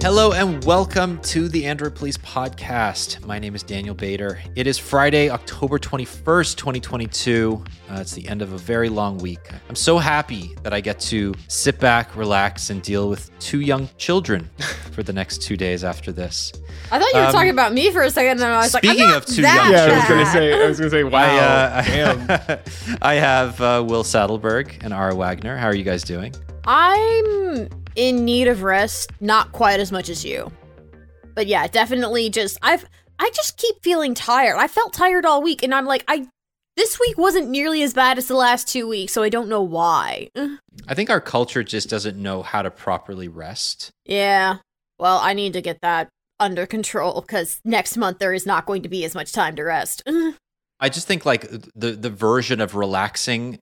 Hello and welcome to the Android Police Podcast. My name is Daniel Bader. It is Friday, October 21st, 2022. It's the end of a very long week. I'm so happy that I get to sit back, relax, and deal with two young children for the next 2 days after this. I thought you were talking about me for a second, and I was speaking like, "Speaking of two young children, I was going to say, wow, damn." I have Will Saddleberg and Ara Wagner. How are you guys doing? I'm in need of rest, not quite as much as you, but yeah, definitely. I just keep feeling tired. I felt tired all week, and I'm like, this week wasn't nearly as bad as the last 2 weeks, so I don't know why. I think our culture just doesn't know how to properly rest. Yeah. Well, I need to get that under control, because next month there is not going to be as much time to rest. I just think like the version of relaxing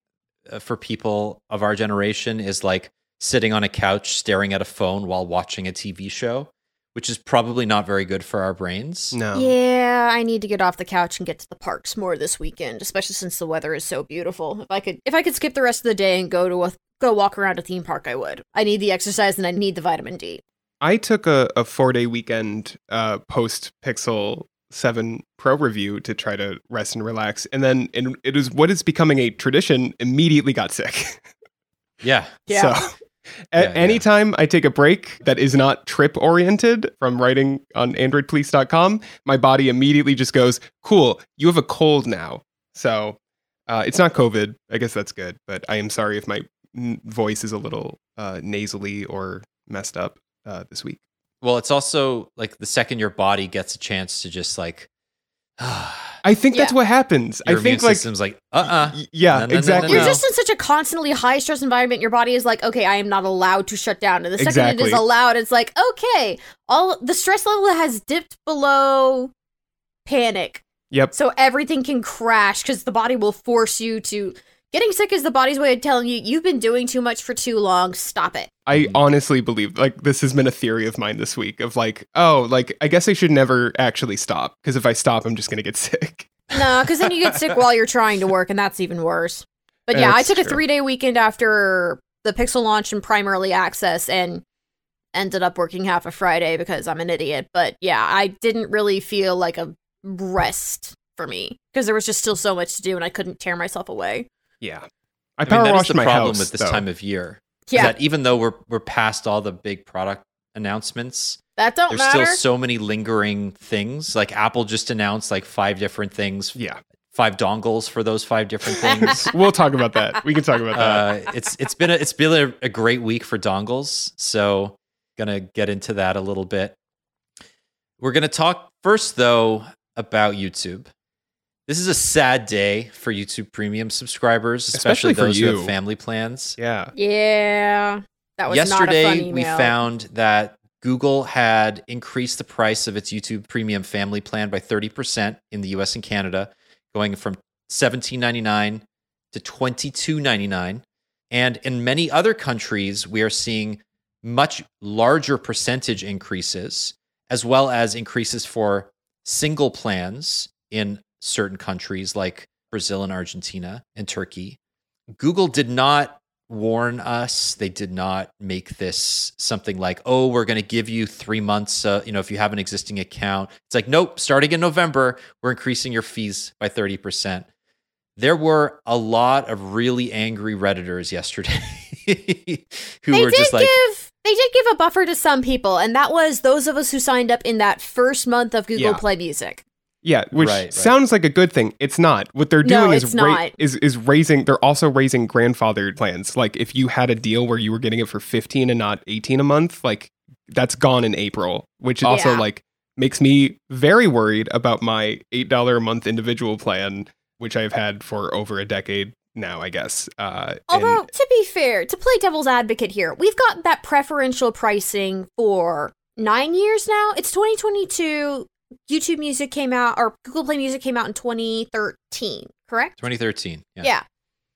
for people of our generation is like sitting on a couch, staring at a phone while watching a TV show, which is probably not very good for our brains. No. Yeah, I need to get off the couch and get to the parks more this weekend, especially since the weather is so beautiful. If I could skip the rest of the day and go walk around a theme park, I would. I need the exercise and I need the vitamin D. I took a 4-day weekend post Pixel 7 Pro review to try to rest and relax, and then it is what is becoming a tradition. Immediately got sick. Yeah. Yeah. So anytime I take a break that is not trip-oriented from writing on AndroidPolice.com, my body immediately just goes, cool, you have a cold now. So it's not COVID. I guess that's good. But I am sorry if my voice is a little nasally or messed up this week. Well, it's also like the second your body gets a chance to just like... I think that's what happens. Your immune system's like, yeah, exactly. You're just in such a constantly high stress environment. Your body is like, okay, I am not allowed to shut down. And the second it is allowed, it's like, okay, all the stress level has dipped below panic. Yep. So everything can crash because the body will force you to. Getting sick is the body's way of telling you, you've been doing too much for too long, stop it. I honestly believe, like, this has been a theory of mine this week of like, oh, like, I guess I should never actually stop, because if I stop, I'm just going to get sick. No, because then you get sick while you're trying to work, and that's even worse. But yeah, that's I took a 3-day weekend after the Pixel launch and Prime Early Access, and ended up working half a Friday because I'm an idiot. But yeah, I didn't really feel like a rest for me, because there was just still so much to do, and I couldn't tear myself away. Yeah, I power washed my house. That is the problem with this time of year. Yeah, that even though we're past all the big product announcements, that don't matter. There's still so many lingering things. Like Apple just announced like 5 different things. Yeah, 5 dongles for those 5 different things. We'll talk about that. We can talk about that. It's been a great week for dongles. So gonna get into that a little bit. We're gonna talk first though about YouTube. This is a sad day for YouTube Premium subscribers, especially those who have family plans. Yeah. Yeah. That was not a fun email. Yesterday, we found that Google had increased the price of its YouTube Premium family plan by 30% in the US and Canada, going from $17.99 to $22.99. And in many other countries, we are seeing much larger percentage increases, as well as increases for single plans in certain countries like Brazil and Argentina and Turkey. Google did not warn us. They did not make this something like, oh, we're going to give you 3 months, if you have an existing account. It's like, nope, starting in November, we're increasing your fees by 30%. There were a lot of really angry Redditors yesterday They did give a buffer to some people, and that was those of us who signed up in that first month of Google Play Music. Yeah, which sounds like a good thing. It's not. What they're doing is raising. They're also raising grandfathered plans. Like if you had a deal where you were getting it for $15 and not $18 a month, like that's gone in April, which is also like makes me very worried about my $8 a month individual plan, which I've had for over a decade now, I guess. Although, to be fair, to play devil's advocate here, we've got that preferential pricing for 9 years now. It's 2022. YouTube Music came out, or Google Play Music came out in 2013, correct? 2013, yeah.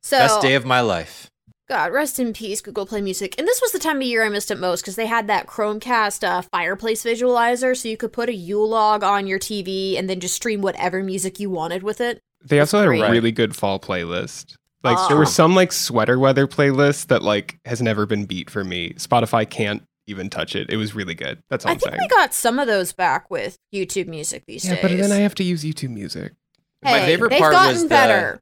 So, best day of my life. God, rest in peace, Google Play Music. And this was the time of year I missed it most, because they had that Chromecast fireplace visualizer, so you could put a U-log on your TV and then just stream whatever music you wanted with it. They also had a really good fall playlist. Like there were some like sweater weather playlist that like has never been beat for me. Spotify can't even touch it. It was really good. That's all I'm saying. I think we got some of those back with YouTube Music these days. Yeah, but then I have to use YouTube Music. Hey, my favorite part was better.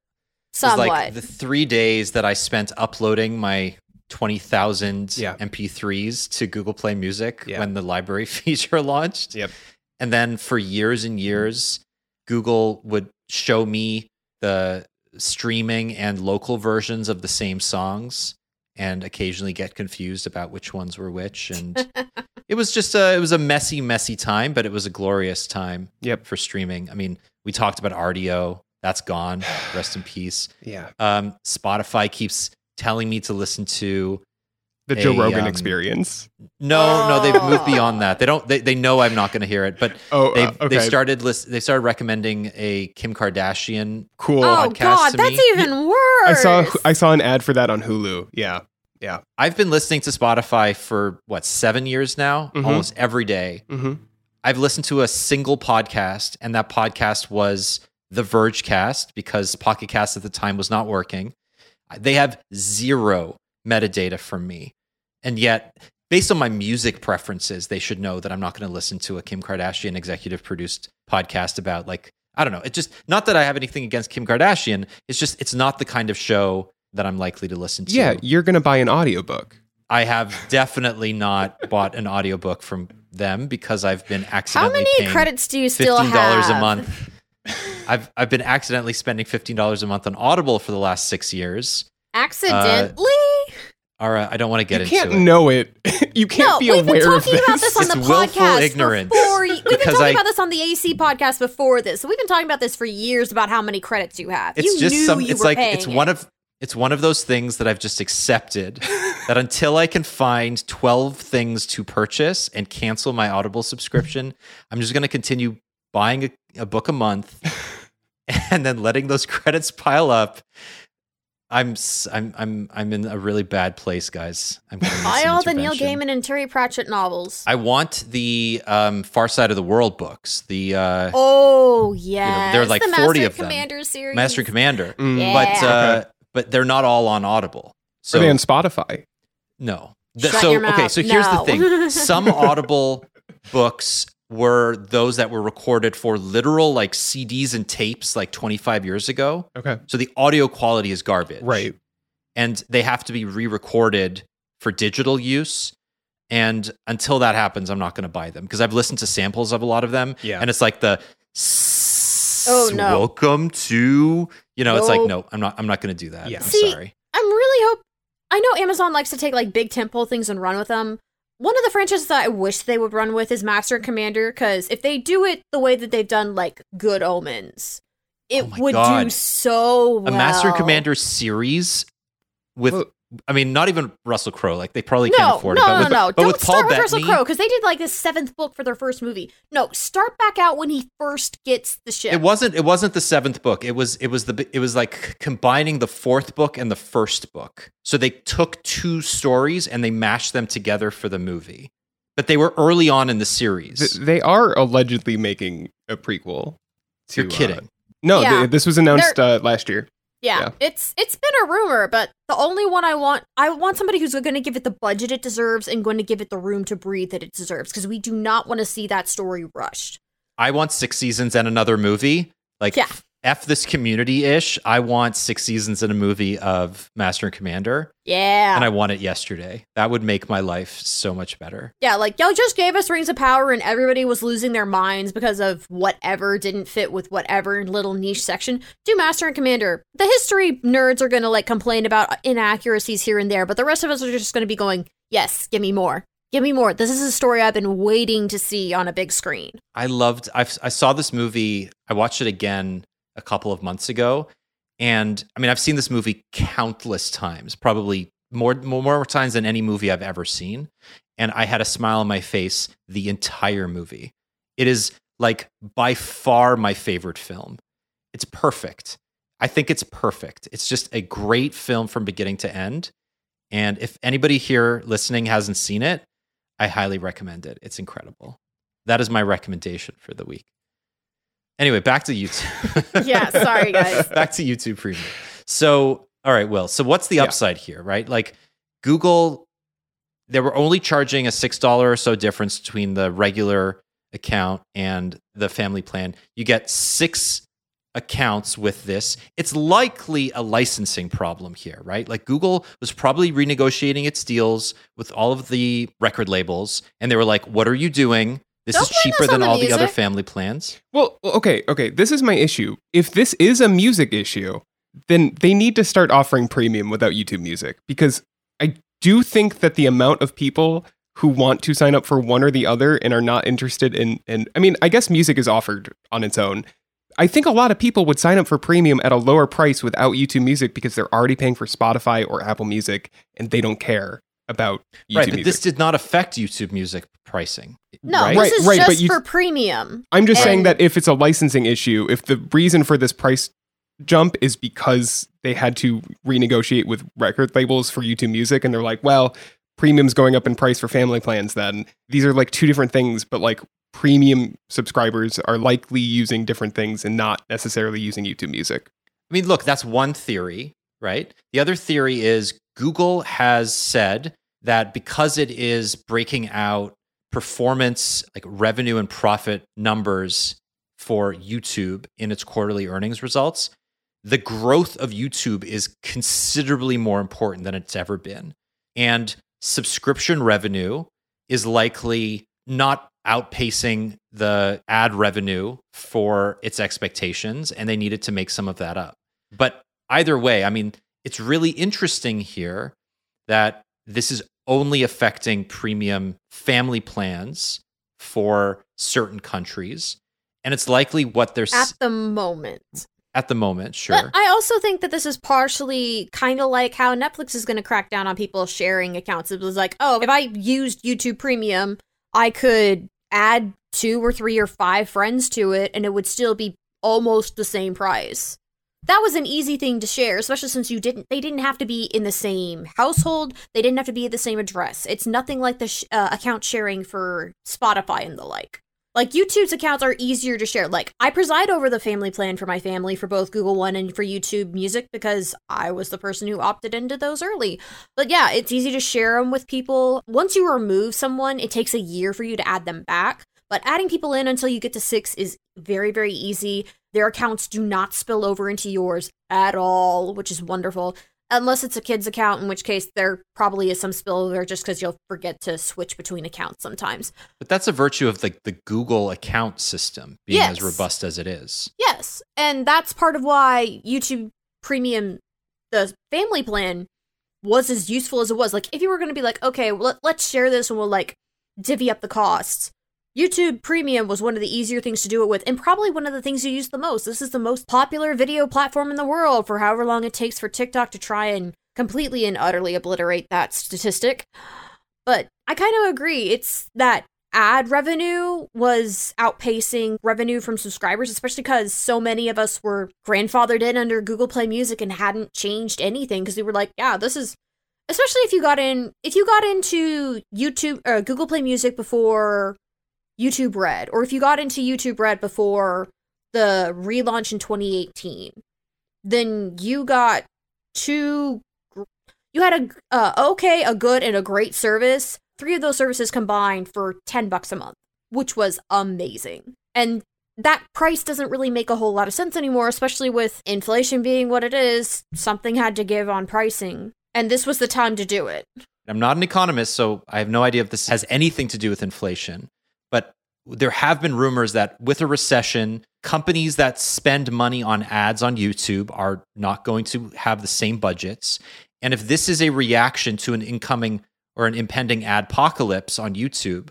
Somewhat. Like the 3 days that I spent uploading my 20,000 MP3s to Google Play Music when the library feature launched. Yep. And then for years and years, Google would show me the streaming and local versions of the same songs and occasionally get confused about which ones were which. And it was just it was a messy, messy time, but it was a glorious time for streaming. I mean, we talked about RDO. That's gone. Rest in peace. Yeah. Spotify keeps telling me to listen to the Joe Rogan Experience. No, they've moved beyond that. They don't. They know I'm not going to hear it. But they started They started recommending a Kim Kardashian podcast. Oh God, to that's me. Even worse. I saw an ad for that on Hulu. Yeah. I've been listening to Spotify for 7 years now, almost every day. Mm-hmm. I've listened to a single podcast, and that podcast was The Verge Cast, because Pocket Cast at the time was not working. They have zero metadata from me. And yet, based on my music preferences, they should know that I'm not going to listen to a Kim Kardashian executive produced podcast about, like, I don't know. It's just not that I have anything against Kim Kardashian. It's just, it's not the kind of show that I'm likely to listen to. Yeah, you're going to buy an audiobook. I have definitely not bought an audiobook from them because I've been accidentally paying $15 a month. How many credits do you still have? A month. I've been accidentally spending $15 a month on Audible for the last 6 years. Accidentally? All right, I don't want to get into it. You can't know it. You can't be aware of this. We've been talking about this on the podcast ignorance. We've been talking about this on the AC podcast before this. So we've been talking about this for years about how many credits you have. It's It's one of those things that I've just accepted that until I can find 12 things to purchase and cancel my Audible subscription, I'm just going to continue buying a book a month and then letting those credits pile up. I'm in a really bad place, guys. I'm buy all the Neil Gaiman and Terry Pratchett novels. I want the Far Side of the World books. The there are like the 40 of them. Master and Commander. But they're not all on Audible. So are they on Spotify? No. Here's the thing. Some Audible books were those that were recorded for literal like CDs and tapes like 25 years ago. Okay. So the audio quality is garbage. Right. And they have to be re-recorded for digital use. And until that happens, I'm not going to buy them because I've listened to samples of a lot of them. Yeah. And it's like the welcome to, it's like, no, I'm not going to do that. Yeah. I'm sorry. I know Amazon likes to take like big tentpole things and run with them. One of the franchises that I wish they would run with is Master and Commander, because if they do it the way that they've done, like, Good Omens, it would do so well. A Master and Commander series with, not even Russell Crowe. Like, they probably can't afford it. But don't with start Paul with Russell Crowe, because they did, like, the seventh book for their first movie. No, start back out when he first gets the ship. It wasn't the seventh book. It was like combining the fourth book and the first book. So they took two stories and they mashed them together for the movie. But they were early on in the series. They are allegedly making a prequel. You're kidding. This was announced last year. Yeah, it's been a rumor, but the only one I want somebody who's going to give it the budget it deserves and going to give it the room to breathe that it deserves, because we do not want to see that story rushed. I want 6 seasons and another movie. F this community-ish. I want 6 seasons and a movie of Master and Commander. Yeah. And I want it yesterday. That would make my life so much better. Yeah, like, y'all just gave us Rings of Power and everybody was losing their minds because of whatever didn't fit with whatever little niche section. Do Master and Commander. The history nerds are going to, like, complain about inaccuracies here and there, but the rest of us are just going to be going, yes, give me more. Give me more. This is a story I've been waiting to see on a big screen. I saw this movie. I watched it again a couple of months ago. And I mean, I've seen this movie countless times, probably more times than any movie I've ever seen. And I had a smile on my face the entire movie. It is like by far my favorite film. It's perfect. I think it's perfect. It's just a great film from beginning to end. And if anybody here listening hasn't seen it, I highly recommend it. It's incredible. That is my recommendation for the week. Anyway, back to YouTube. Yeah, sorry, guys. Back to YouTube Premium. So, all right, Will. So what's the upside here, right? Like Google, they were only charging a $6 or so difference between the regular account and the family plan. You get 6 accounts with this. It's likely a licensing problem here, right? Like Google was probably renegotiating its deals with all of the record labels, and they were like, what are you doing? This is cheaper than all the other family plans. Well, okay. This is my issue. If this is a music issue, then they need to start offering premium without YouTube Music, because I do think that the amount of people who want to sign up for one or the other and are not interested in I mean, I guess music is offered on its own. I think a lot of people would sign up for premium at a lower price without YouTube Music because they're already paying for Spotify or Apple Music and they don't care about YouTube Music. But this did not affect YouTube Music pricing. No, right? this is just for premium. I'm just saying that if it's a licensing issue, if the reason for this price jump is because they had to renegotiate with record labels for YouTube Music, and they're like, well, premium's going up in price for family plans then. These are like two different things, but like premium subscribers are likely using different things and not necessarily using YouTube Music. I mean, look, that's one theory, right? The other theory is Google has said that because it is breaking out performance, like revenue and profit numbers for YouTube in its quarterly earnings results, the growth of YouTube is considerably more important than it's ever been. And subscription revenue is likely not outpacing the ad revenue for its expectations, and they needed to make some of that up. But either way, I mean, it's really interesting here that this is only affecting premium family plans for certain countries. And it's likely what they're... At the moment, sure. But I also think that this is partially kind of like how Netflix is going to crack down on people sharing accounts. It was like, oh, if I used YouTube Premium, I could add 2 or 3 or 5 friends to it, and it would still be almost the same price. That was an easy thing to share, especially since they didn't have to be in the same household. They didn't have to be at the same address. It's nothing like the account sharing for Spotify and the like. Like, YouTube's accounts are easier to share. Like, I preside over the family plan for my family for both Google One and for YouTube Music because I was the person who opted into those early. But yeah, it's easy to share them with people. Once you remove someone, it takes a year for you to add them back. But adding people in until you get to 6 is very, very easy. Their accounts do not spill over into yours at all, which is wonderful. Unless it's a kid's account, in which case there probably is some spillover just because you'll forget to switch between accounts sometimes. But that's a virtue of the Google account system being as robust as it is. Yes, and that's part of why YouTube Premium, the family plan, was as useful as it was. Like, if you were going to be like, okay, let's share this and we'll, like, divvy up the costs, YouTube Premium was one of the easier things to do it with, and probably one of the things you use the most. This is the most popular video platform in the world for however long it takes for TikTok to try and completely and utterly obliterate that statistic. But I kind of agree. It's that ad revenue was outpacing revenue from subscribers, especially because so many of us were grandfathered in under Google Play Music and hadn't changed anything because we were like, yeah, this is... Especially if you got into YouTube or Google Play Music before YouTube Red, or if you got into YouTube Red before the relaunch in 2018, then you got a good and a great service. 3 of those services combined for $10 a month, which was amazing. And that price doesn't really make a whole lot of sense anymore, especially with inflation being what it is. Something had to give on pricing, and this was the time to do it. I'm not an economist, so I have no idea if this has anything to do with inflation. But there have been rumors that with a recession, companies that spend money on ads on YouTube are not going to have the same budgets. And if this is a reaction to an incoming or an impending adpocalypse on YouTube,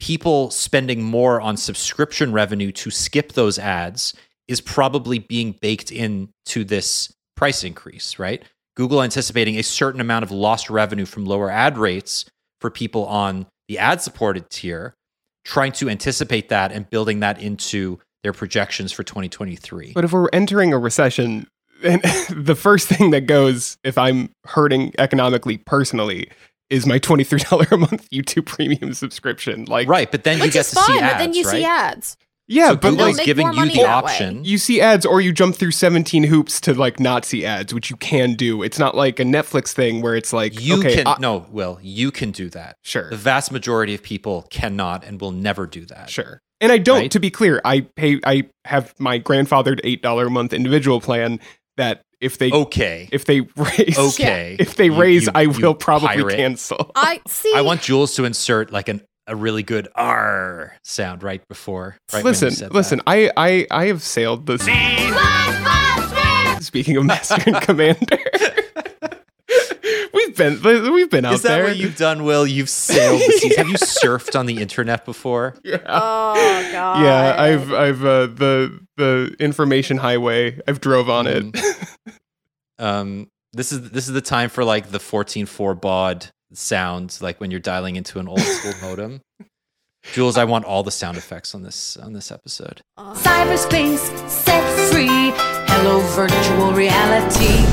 people spending more on subscription revenue to skip those ads is probably being baked into this price increase, right? Google anticipating a certain amount of lost revenue from lower ad rates for people on the ad-supported tier, trying to anticipate that and building that into their projections for 2023. But if we're entering a recession, and the first thing that goes, if I'm hurting economically personally, is my $23 a month YouTube Premium subscription. Like, right, but then you get to see ads, right? Yeah, so but Google's like giving you the option. You see ads, or you jump through 17 hoops to like not see ads, which you can do. It's not like a Netflix thing where it's like you can do that. Sure, the vast majority of people cannot and will never do that. Sure, and I don't. Right? To be clear, I have my grandfathered $8 a month individual plan that if they raise, I will probably cancel. I see. I want Jules to insert like a really good R sound right before. Right, listen. I have sailed the sea. Speaking of Master and Commander, we've been out there. Is that what you've done, Will? You've sailed the seas. Have you surfed on the internet before? Yeah. Oh God. Yeah, I've the information highway. I've drove on it. This is the time for like the 14.4 baud. Sounds like when you're dialing into an old school modem. Jules, I want all the sound effects on this episode. Cyberspace set free. Hello, virtual reality.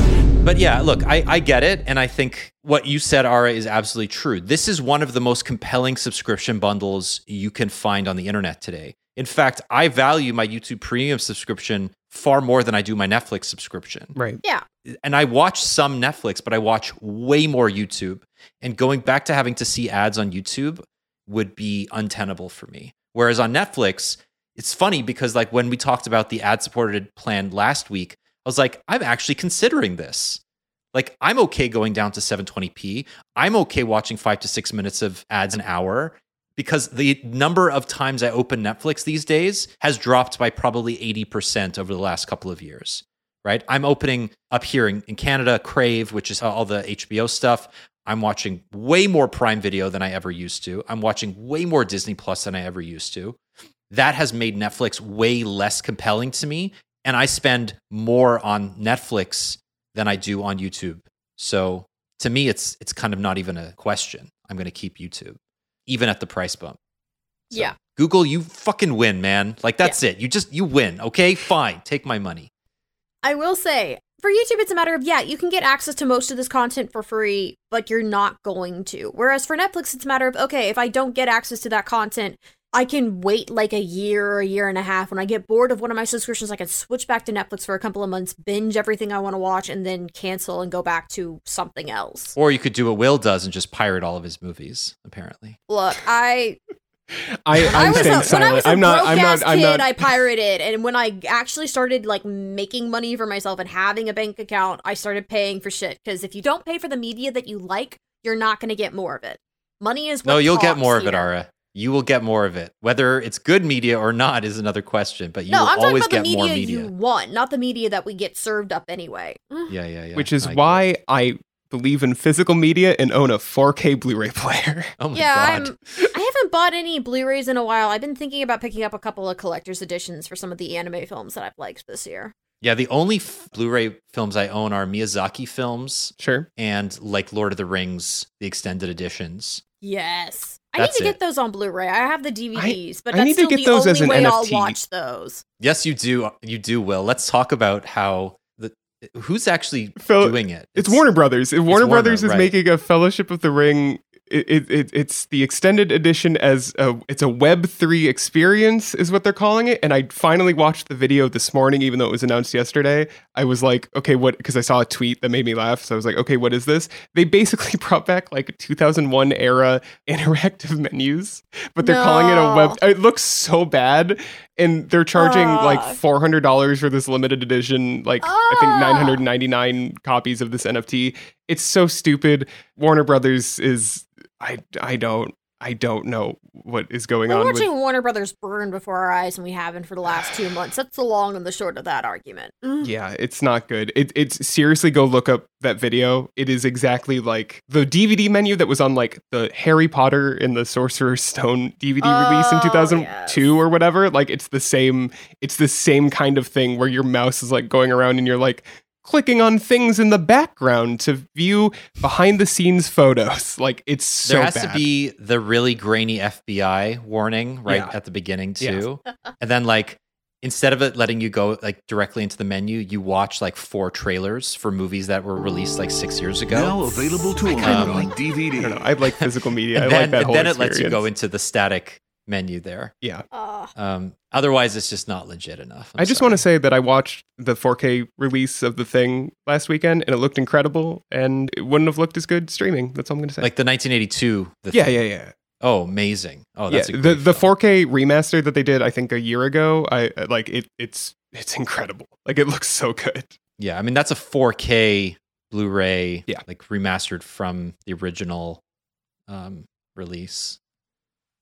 But yeah, look, I get it, and I think what you said, Ara, is absolutely true. This is one of the most compelling subscription bundles you can find on the internet today. In fact, I value my YouTube Premium subscription far more than I do my Netflix subscription. Right. Yeah. And I watch some Netflix, but I watch way more YouTube. And going back to having to see ads on YouTube would be untenable for me. Whereas on Netflix, it's funny because like when we talked about the ad-supported plan last week, I was like, I'm actually considering this. Like, I'm okay going down to 720p. I'm okay watching 5 to 6 minutes of ads an hour. Because the number of times I open Netflix these days has dropped by probably 80% over the last couple of years, right? I'm opening up here in Canada, Crave, which is all the HBO stuff. I'm watching way more Prime Video than I ever used to. I'm watching way more Disney Plus than I ever used to. That has made Netflix way less compelling to me. And I spend more on Netflix than I do on YouTube. So to me, it's kind of not even a question. I'm going to keep YouTube. Even at the price bump. So, yeah. Google, you fucking win, man. Like, that's it. You win. Okay, fine. Take my money. I will say, for YouTube, it's a matter of, you can get access to most of this content for free, but you're not going to. Whereas for Netflix, it's a matter of, okay, if I don't get access to that content, I can wait like a year or a year and a half. When I get bored of one of my subscriptions, I can switch back to Netflix for a couple of months, binge everything I want to watch, and then cancel and go back to something else. Or you could do what Will does and just pirate all of his movies, apparently. Look, I'm staying silent. I'm not. I pirated, and when I actually started like making money for myself and having a bank account, I started paying for shit. Because if you don't pay for the media that you like, you're not going to get more of it. Money is what No, you'll talks, get more of it, Ara. You will get more of it. Whether it's good media or not is another question, but you will always get more media. No, I'm talking about the media you want, not the media that we get served up anyway. Yeah. Which is why I believe in physical media and own a 4K Blu-ray player. Oh my God. I haven't bought any Blu-rays in a while. I've been thinking about picking up a couple of collector's editions for some of the anime films that I've liked this year. Yeah, the only Blu-ray films I own are Miyazaki films. Sure. And like Lord of the Rings, the extended editions. Yes. I need to get those on Blu-ray. I have the DVDs, but that's still the only way I'll watch those. Yes, you do. You do, Will. Let's talk about who's actually doing it. It's Warner Brothers. Warner Brothers is making a Fellowship of the Ring. It's the extended edition as it's a Web3 experience is what they're calling it. And I finally watched the video this morning, even though it was announced yesterday. I was like, okay, what? Because I saw a tweet that made me laugh. So I was like, okay, what is this? They basically brought back like a 2001 era interactive menus, but they're calling it a web. It looks so bad. And they're charging like $400 for this limited edition, like I think 999 copies of this NFT. It's so stupid. Warner Brothers is I don't know what is going on. We're watching Warner Brothers burn before our eyes, and we haven't for the last 2 months. That's the long and the short of that argument. Yeah, it's not good. It's seriously, go look up that video. It is exactly like the DVD menu that was on like the Harry Potter and the Sorcerer's Stone DVD release in 2002 or whatever. Like it's the same kind of thing where your mouse is like going around and you're like clicking on things in the background to view behind the scenes photos. Like it's so bad. There has to be the really grainy FBI warning at the beginning too. Yeah. And then like, instead of it letting you go like directly into the menu, you watch like 4 trailers for movies that were released like 6 years ago. Now available to like DVD. I don't know. I like physical media. I like that whole experience. Then it lets you go into the static menu there. Yeah. Otherwise, it's just not legit enough. I just want to say that I watched the 4K release of The Thing last weekend, and it looked incredible, and it wouldn't have looked as good streaming. That's all I'm going to say. Like the 1982. The Thing. Oh, amazing! Oh, that's a great film. The 4K remaster that they did, I think, a year ago. It's incredible. Like, it looks so good. Yeah, I mean, that's a 4K Blu-ray, remastered from the original release.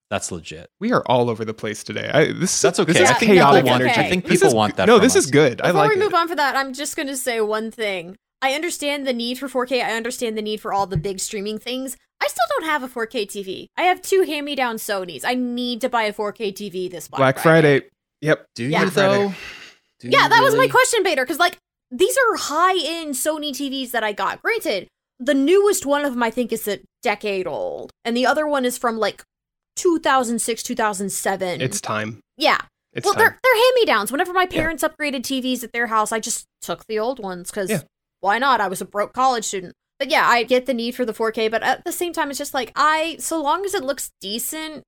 That's legit. We are all over the place today. That's okay. This is chaotic energy. Okay. I think people want that. No, this is good. I like it. Before we move on for that, I'm just going to say one thing. I understand the need for 4K. I understand the need for all the big streaming things. I still don't have a 4K TV. I have two hand-me-down Sonys. I need to buy a 4K TV this Black Friday. Yep. Do you though? That was my question, Bader, because these are high-end Sony TVs that I got. Granted, the newest one of them I think is a decade old, and the other one is from 2006, 2007. It's time. Yeah. They're hand-me-downs. Whenever my parents upgraded TVs at their house, I just took the old ones because why not? I was a broke college student. But yeah, I get the need for the 4K, but at the same time, it's just so long as it looks decent,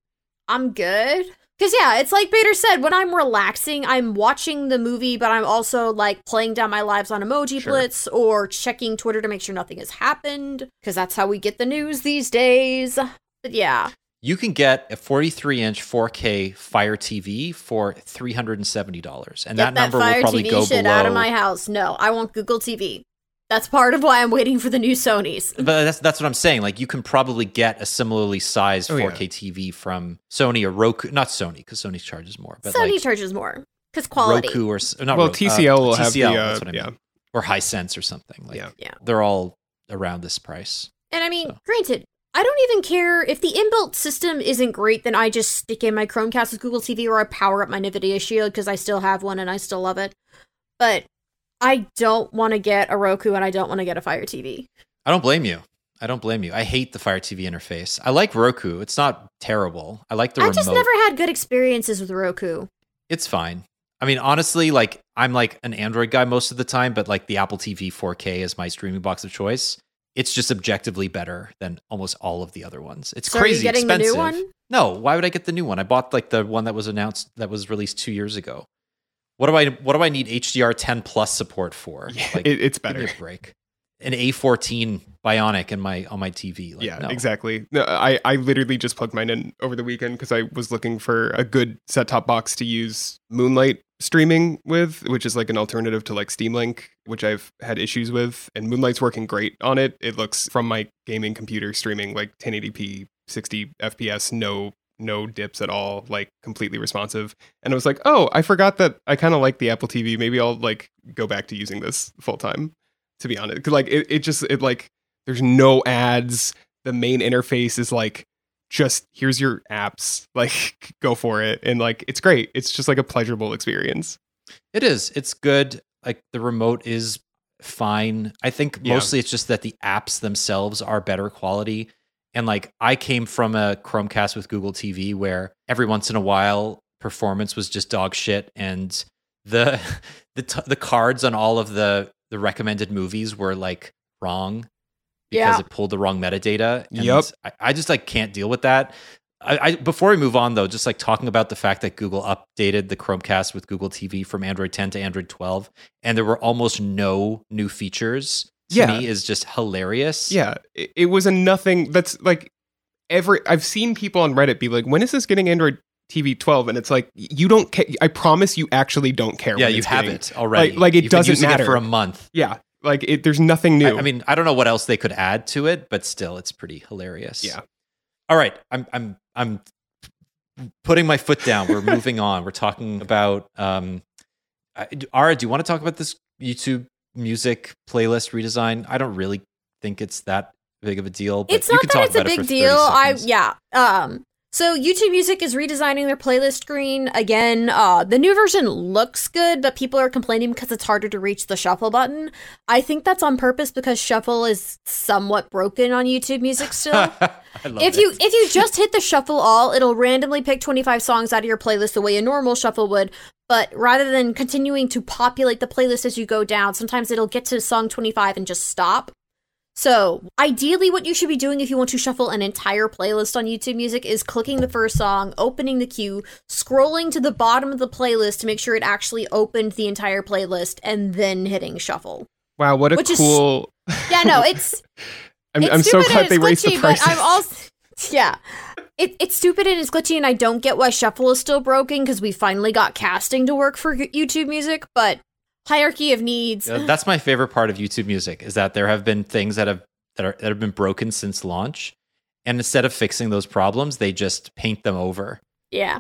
I'm good. Because it's like Bader said, when I'm relaxing, I'm watching the movie, but I'm also playing down my lives on Emoji Blitz or checking Twitter to make sure nothing has happened. Because that's how we get the news these days. But yeah. You can get a 43-inch 4K Fire TV for $370. And that number will probably go below. Get that Fire TV shit out of my house. No, I want Google TV. That's part of why I'm waiting for the new Sonys. But that's what I'm saying. You can probably get a similarly sized 4K TV from Sony or Roku. Not Sony, because Sony charges more. But Sony charges more, because quality. Roku or... Not well, Roku, TCL will have the... that's what I mean. Or Hisense or something. They're all around this price. And I mean, granted, I don't even care if the inbuilt system isn't great, then I just stick in my Chromecast with Google TV, or I power up my NVIDIA Shield because I still have one and I still love it. But I don't want to get a Roku, and I don't want to get a Fire TV. I don't blame you. I hate the Fire TV interface. I like Roku. It's not terrible. I like the remote. I just never had good experiences with Roku. It's fine. I mean, honestly, I'm an Android guy most of the time, but the Apple TV 4K is my streaming box of choice. It's just objectively better than almost all of the other ones. It's so crazy expensive. Are you getting the new one? No, why would I get the new one? I bought the one that was announced, that was released 2 years ago. What do I need HDR10 plus support for? Yeah, it's better. Give me a break. An A14 Bionic on my TV. Exactly. No, I literally just plugged mine in over the weekend because I was looking for a good set-top box to use Moonlight streaming with, which is an alternative to Steam Link, which I've had issues with. And Moonlight's working great on it. It looks, from my gaming computer, streaming 1080p, 60 FPS, no dips at all, completely responsive. And I was like, oh, I forgot that I kind of like the Apple TV. Maybe I'll go back to using this full time, to be honest. Cause it just there's no ads. The main interface is just here's your apps, go for it. And it's great. It's just a pleasurable experience. It is. It's good. The remote is fine. I think mostly it's just that the apps themselves are better quality. And I came from a Chromecast with Google TV where every once in a while performance was just dog shit, and the cards on all of the recommended movies were wrong because it pulled the wrong metadata. And I just can't deal with that. I before we move on though, just talking about the fact that Google updated the Chromecast with Google TV from Android 10 to Android 12, and there were almost no new features. To me is just hilarious. Yeah, it was a nothing. That's I've seen people on Reddit be when is this getting Android TV 12? And it's you don't care. I promise you actually don't care. Yeah, you have it already. You've doesn't been using matter it for a month. Yeah, there's nothing new. I mean, I don't know what else they could add to it, but still, it's pretty hilarious. Yeah. All right, I'm putting my foot down. We're moving on. We're talking about Ara. Do you want to talk about this YouTube Music playlist redesign? I don't really think it's that big of a deal, but it's not that it's a big deal. So YouTube Music is redesigning their playlist screen again. The new version looks good, but people are complaining because it's harder to reach the shuffle button. I think that's on purpose because shuffle is somewhat broken on YouTube Music still. If you just hit the shuffle all, it'll randomly pick 25 songs out of your playlist the way a normal shuffle would. But rather than continuing to populate the playlist as you go down, sometimes it'll get to song 25 and just stop. So ideally what you should be doing if you want to shuffle an entire playlist on YouTube Music is clicking the first song, opening the queue, scrolling to the bottom of the playlist to make sure it actually opened the entire playlist, and then hitting shuffle. Wow, what a cool... Yeah, no, it's... I'm so glad they raised the prices. I'm also... Yeah. It's stupid and it's glitchy, and I don't get why Shuffle is still broken, because we finally got casting to work for YouTube Music, but hierarchy of needs. You know, that's my favorite part of YouTube Music, is that there have been things that have been broken since launch, and instead of fixing those problems, they just paint them over. Yeah.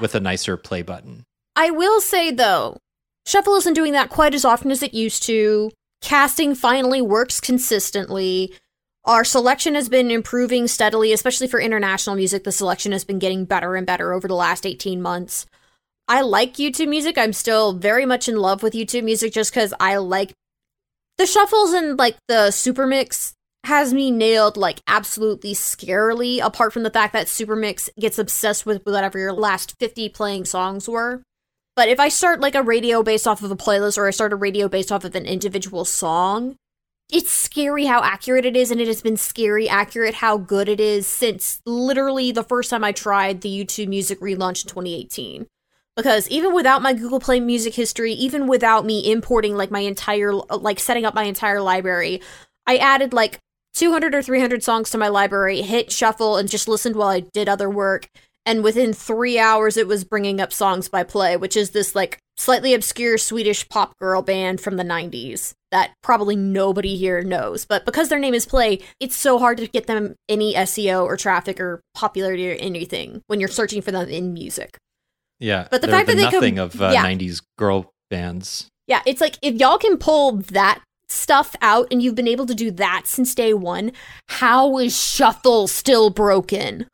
With a nicer play button. I will say, though, Shuffle isn't doing that quite as often as it used to. Casting finally works consistently. Our selection has been improving steadily, especially for international music. The selection has been getting better and better over the last 18 months. I like YouTube Music. I'm still very much in love with YouTube Music just because I like the shuffles, and like the Supermix has me nailed like absolutely scarily, apart from the fact that Supermix gets obsessed with whatever your last 50 playing songs were. But if I start like a radio based off of a playlist, or I start a radio based off of an individual song, it's scary how accurate it is, and it has been scary accurate how good it is since literally the first time I tried the YouTube Music relaunch in 2018. Because even without my Google Play Music history, even without me importing like my entire, like setting up my entire library, I added like 200 or 300 songs to my library, hit shuffle, and just listened while I did other work. And within 3 hours, it was bringing up Songs by Play, which is this like slightly obscure Swedish pop girl band from the 90s that probably nobody here knows. But because their name is Play, it's so hard to get them any SEO or traffic or popularity or anything when you're searching for them in music. Yeah, but the fact that they nothing of 90s girl bands. Yeah, it's like if y'all can pull that stuff out and you've been able to do that since day one, how is Shuffle still broken?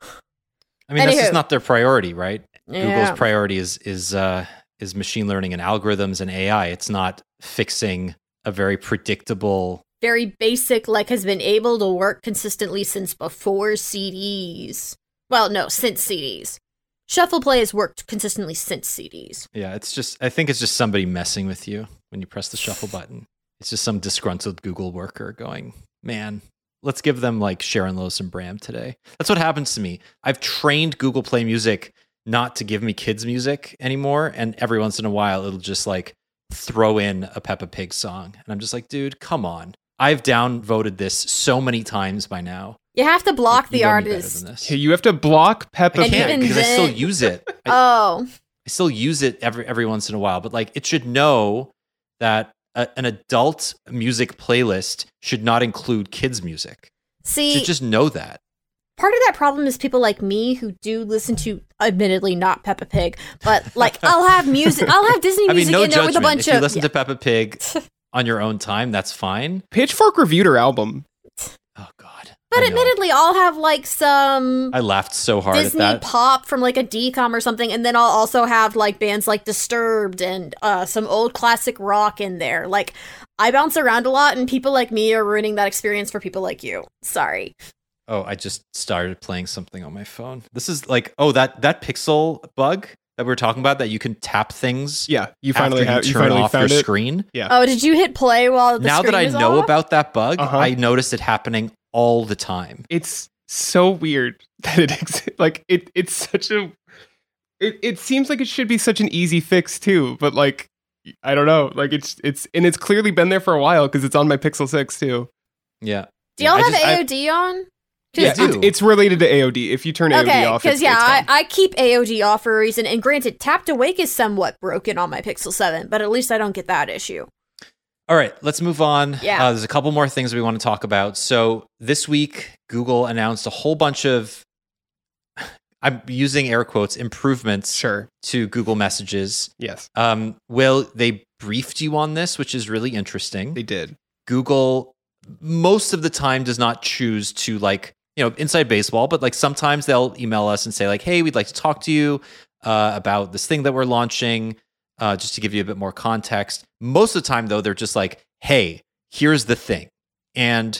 I mean, this is not their priority, right? Yeah. Google's priority is machine learning and algorithms and AI. It's not fixing a very predictable, very basic, like has been able to work consistently since before CDs. Well, no, since CDs. Shuffle Play has worked consistently since CDs. Yeah, it's just, I think it's just somebody messing with you when you press the shuffle button. It's just some disgruntled Google worker going, man, let's give them like Sharon Lowsom Bram today. That's what happens to me. I've trained Google Play Music not to give me kids music anymore. And every once in a while, it'll just like throw in a Peppa Pig song. And I'm just like, dude, come on. I've downvoted this so many times by now. You have to block the artist. You have to block Peppa Pig because I still use it. I still use it every once in a while. But like, it should know that an adult music playlist should not include kids' music. See, you should just know that. Part of that problem is people like me who do listen to, admittedly not Peppa Pig, but like I'll have Disney music in there with a bunch of. If you listen to Peppa Pig on your own time, that's fine. Pitchfork reviewed her album. Oh God. But admittedly, I'll have like some. I laughed so hard Disney at that. Disney pop from like a DCOM or something, and then I'll also have like bands like Disturbed and some old classic rock in there. Like, I bounce around a lot, and people like me are ruining that experience for people like you. Sorry. Oh, I just started playing something on my phone. This is like, that Pixel bug that we were talking about, that you can tap things. Yeah, you finally have you turn finally off found your it. Screen. Yeah. Oh, did you hit play while the now screen that I know off? About that bug? Uh-huh. I noticed it happening all the time. It's so weird that it exists. Like it's such a. It seems like it should be such an easy fix too, but like I don't know. Like it's clearly been there for a while because it's on my Pixel 6 too. Yeah. Do y'all have AOD on? Yeah, it's related to AOD. If you turn AOD off, because I keep AOD off for a reason. And granted, Tap to Wake is somewhat broken on my Pixel 7, but at least I don't get that issue. All right, let's move on. Yeah. There's a couple more things we want to talk about. So this week, Google announced a whole bunch of, I'm using air quotes, improvements to Google Messages. Yes. Will, they briefed you on this, which is really interesting. They did. Google, most of the time, does not choose to like, inside baseball, but like sometimes they'll email us and say like, hey, we'd like to talk to you about this thing that we're launching. Just to give you a bit more context. Most of the time, though, they're just like, hey, here's the thing. And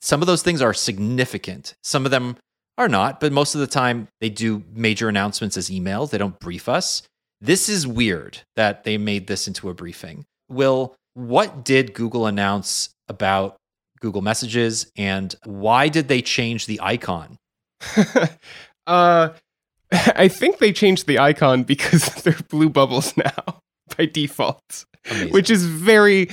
some of those things are significant. Some of them are not, but most of the time, they do major announcements as emails. They don't brief us. This is weird that they made this into a briefing. Will, what did Google announce about Google Messages, and why did they change the icon? I think they changed the icon because they're blue bubbles now by default. Amazing. Which is very,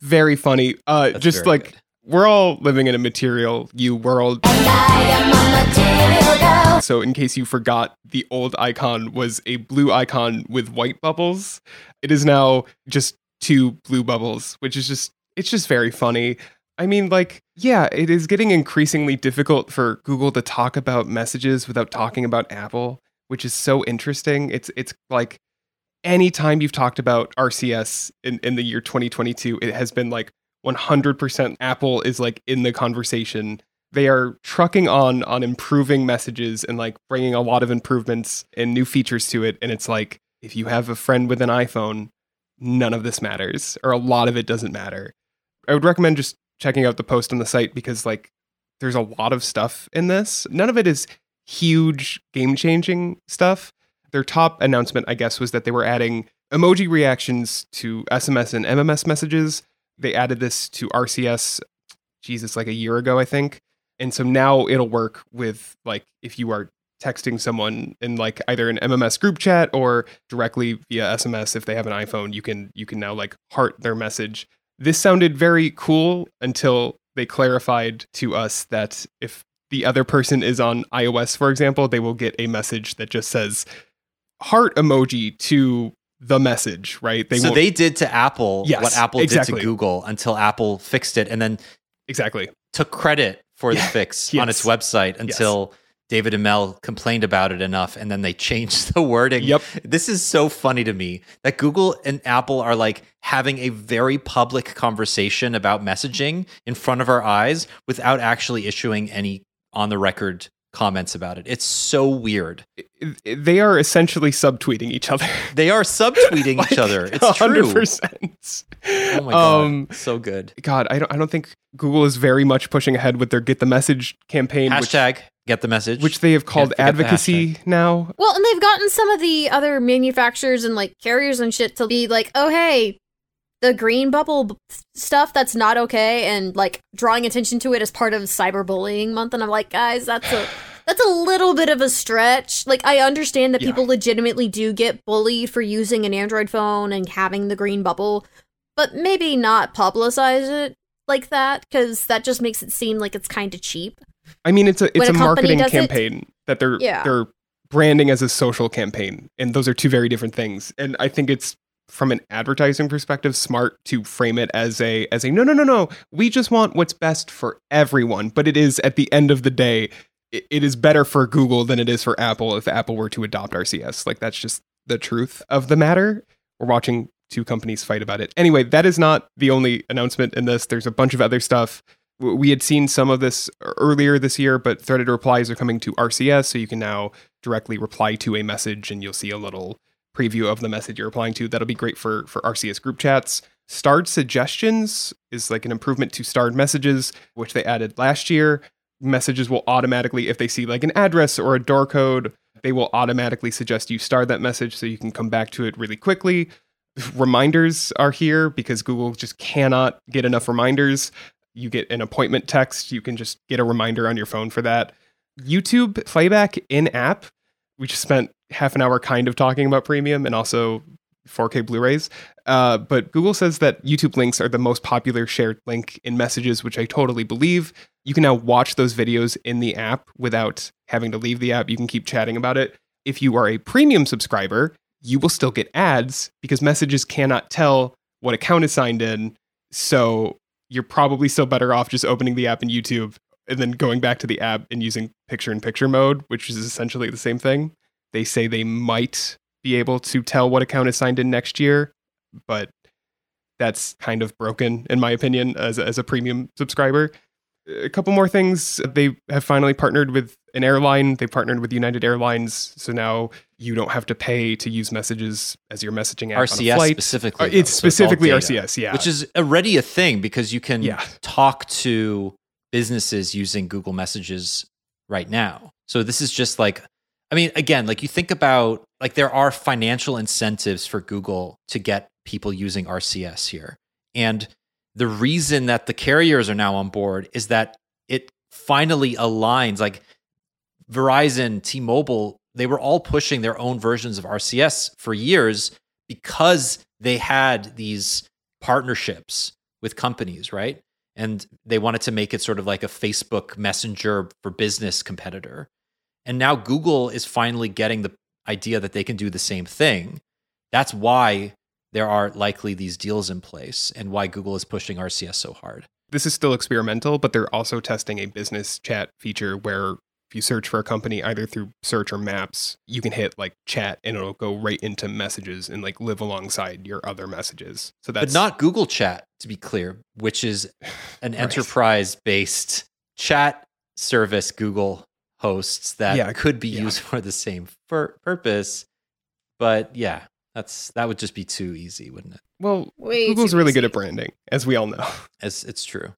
very funny. Just very like good. We're all living in a material you world. And I am a material girl. So in case you forgot, the old icon was a blue icon with white bubbles. It is now just two blue bubbles, which is just, it's just very funny. I mean, like, yeah, it is getting increasingly difficult for Google to talk about messages without talking about Apple, which is so interesting. It's like anytime you've talked about RCS in the year 2022, it has been like 100% Apple is like in the conversation. They are trucking on improving messages and like bringing a lot of improvements and new features to it. And it's like, if you have a friend with an iPhone, none of this matters, or a lot of it doesn't matter. I would recommend just checking out the post on the site because like there's a lot of stuff in this. None of it is huge game-changing stuff. Their top announcement, I guess, was that they were adding emoji reactions to SMS and MMS messages. They added this to RCS, like a year ago, I think. And so now it'll work with like if you are texting someone in like either an MMS group chat or directly via SMS if they have an iPhone, you can now like heart their message. This sounded very cool until they clarified to us that if the other person is on iOS, for example, they will get a message that just says heart emoji to the message, right? They did to Apple what Apple did to Google until Apple fixed it and then took credit for the fix on its website until David and Mel complained about it enough, and then they changed the wording. Yep. This is so funny to me that Google and Apple are like having a very public conversation about messaging in front of our eyes without actually issuing any on the record comments about it. It's so weird. They are essentially subtweeting each other. They are subtweeting like each other. It's 100%. True. Oh my God. So good. God, I don't think Google is very much pushing ahead with their Get the Message campaign. Hashtag Get the Message. Which they have called advocacy now. Well, and they've gotten some of the other manufacturers and like carriers and shit to be like, oh, hey, the green bubble stuff, that's not okay, and like drawing attention to it as part of cyberbullying month. And I'm like, guys, that's a little bit of a stretch. Like, I understand that people legitimately do get bullied for using an Android phone and having the green bubble, but maybe not publicize it like that, because that just makes it seem like it's kind of cheap. I mean, it's a marketing campaign that they're branding as a social campaign, and those are two very different things. And I think it's, from an advertising perspective, smart to frame it as a no, we just want what's best for everyone. But it is, at the end of the day, it is better for Google than it is for Apple if Apple were to adopt RCS. Like, that's just the truth of the matter. We're watching two companies fight about it. Anyway, that is not the only announcement in this. There's a bunch of other stuff. We had seen some of this earlier this year, but threaded replies are coming to RCS, so you can now directly reply to a message and you'll see a little preview of the message you're replying to. That'll be great for RCS group chats. Starred suggestions is like an improvement to starred messages, which they added last year. Messages will automatically, if they see like an address or a door code, they will automatically suggest you star that message so you can come back to it really quickly. Reminders are here because Google just cannot get enough reminders. You get an appointment text, you can just get a reminder on your phone for that. YouTube playback in-app. We just spent half an hour kind of talking about premium and also 4K Blu-rays. But Google says that YouTube links are the most popular shared link in messages, which I totally believe. You can now watch those videos in the app without having to leave the app. You can keep chatting about it. If you are a premium subscriber, you will still get ads because messages cannot tell what account is signed in. So you're probably still better off just opening the app in YouTube and then going back to the app and using picture-in-picture mode, which is essentially the same thing. They say they might be able to tell what account is signed in next year, but that's kind of broken, in my opinion, as a premium subscriber. A couple more things. They have finally partnered with an airline. They partnered with United Airlines, so now you don't have to pay to use messages as your messaging app RCS on a flight. Specifically. It's specifically RCS, yeah. Which is already a thing because you can talk to businesses using Google Messages right now. So this is just like, I mean, again, like you think about, like there are financial incentives for Google to get people using RCS here. And the reason that the carriers are now on board is that it finally aligns. Like Verizon, T-Mobile, they were all pushing their own versions of RCS for years because they had these partnerships with companies, right? And they wanted to make it sort of like a Facebook Messenger for business competitor. And now Google is finally getting the idea that they can do the same thing. That's why there are likely these deals in place and why Google is pushing RCS so hard. This is still experimental, but they're also testing a business chat feature where if you search for a company either through search or maps, you can hit like chat and it'll go right into messages and like live alongside your other messages. So that's... But not Google Chat, to be clear, which is an enterprise-based chat service Google hosts that could be used for the same purpose. But yeah, that would just be too easy, wouldn't it? Well, Google's really good at branding, as we all know. It's true.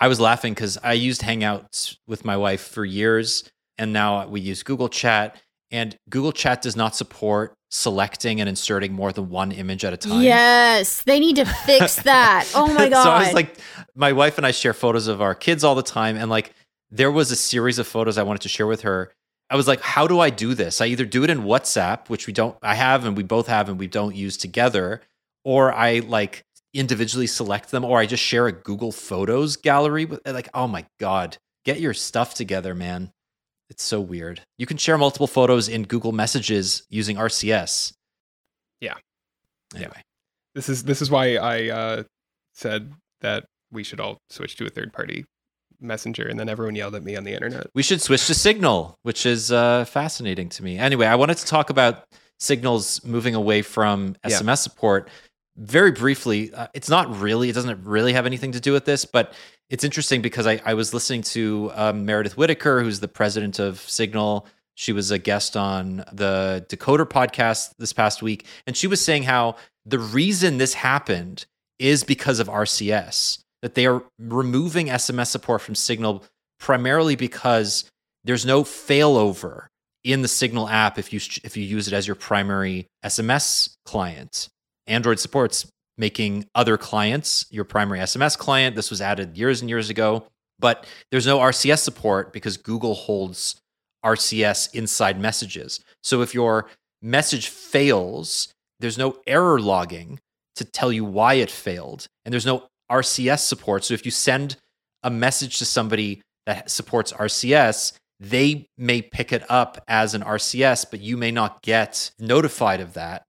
I was laughing because I used Hangouts with my wife for years, and now we use Google Chat, and Google Chat does not support selecting and inserting more than one image at a time. Yes, they need to fix that. Oh my God. So I was like, my wife and I share photos of our kids all the time, and like there was a series of photos I wanted to share with her. I was like, how do I do this? I either do it in WhatsApp, which we don't use together, or I like individually select them, or I just share a Google Photos gallery with, like, oh my God, get your stuff together, man. It's so weird. You can share multiple photos in Google Messages using RCS. Yeah. Anyway. This is why I said that we should all switch to a third-party messenger, and then everyone yelled at me on the internet. We should switch to Signal, which is fascinating to me. Anyway, I wanted to talk about Signal's moving away from SMS support. Very briefly, it doesn't really have anything to do with this, but it's interesting because I was listening to Meredith Whitaker, who's the president of Signal. She was a guest on the Decoder podcast this past week, and she was saying how the reason this happened is because of RCS, that they are removing SMS support from Signal primarily because there's no failover in the Signal app if you use it as your primary SMS client. Android supports making other clients your primary SMS client. This was added years and years ago, but there's no RCS support because Google holds RCS inside messages. So if your message fails, there's no error logging to tell you why it failed, and there's no RCS support. So if you send a message to somebody that supports RCS, they may pick it up as an RCS, but you may not get notified of that,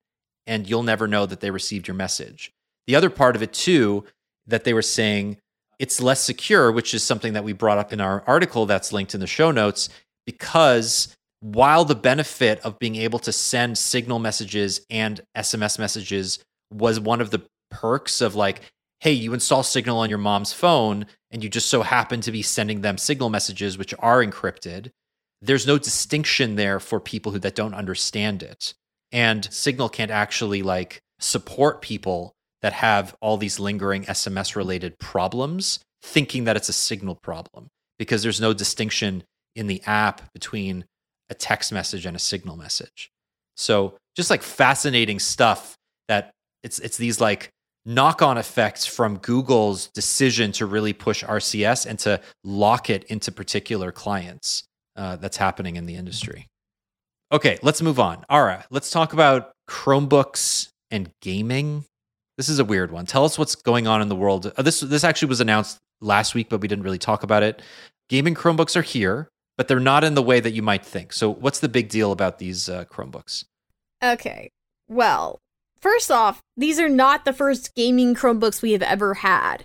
and you'll never know that they received your message. The other part of it too, that they were saying it's less secure, which is something that we brought up in our article that's linked in the show notes, because while the benefit of being able to send Signal messages and SMS messages was one of the perks of like, hey, you install Signal on your mom's phone and you just so happen to be sending them Signal messages, which are encrypted, there's no distinction there for people that don't understand it. And Signal can't actually like support people that have all these lingering SMS related problems, thinking that it's a Signal problem, because there's no distinction in the app between a text message and a Signal message. So just like fascinating stuff that it's these like knock-on effects from Google's decision to really push RCS and to lock it into particular clients that's happening in the industry. Okay, let's move on. Ara, let's talk about Chromebooks and gaming. This is a weird one. Tell us what's going on in the world. This actually was announced last week, but we didn't really talk about it. Gaming Chromebooks are here, but they're not in the way that you might think. So what's the big deal about these Chromebooks? Okay, well, first off, these are not the first gaming Chromebooks we have ever had.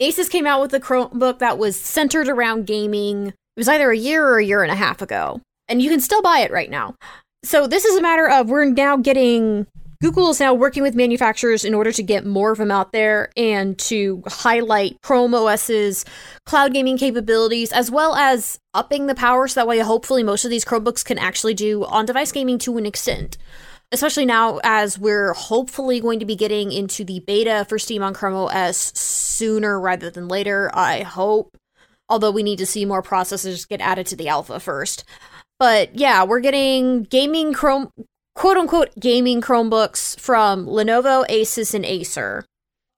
Asus came out with a Chromebook that was centered around gaming. It was either a year or a year and a half ago. And you can still buy it right now. So this is a matter of Google is now working with manufacturers in order to get more of them out there and to highlight Chrome OS's cloud gaming capabilities, as well as upping the power so that way hopefully most of these Chromebooks can actually do on-device gaming to an extent. Especially now as we're hopefully going to be getting into the beta for Steam on Chrome OS sooner rather than later, I hope. Although we need to see more processors get added to the alpha first. But yeah, we're getting gaming quote unquote gaming Chromebooks from Lenovo, Asus, and Acer.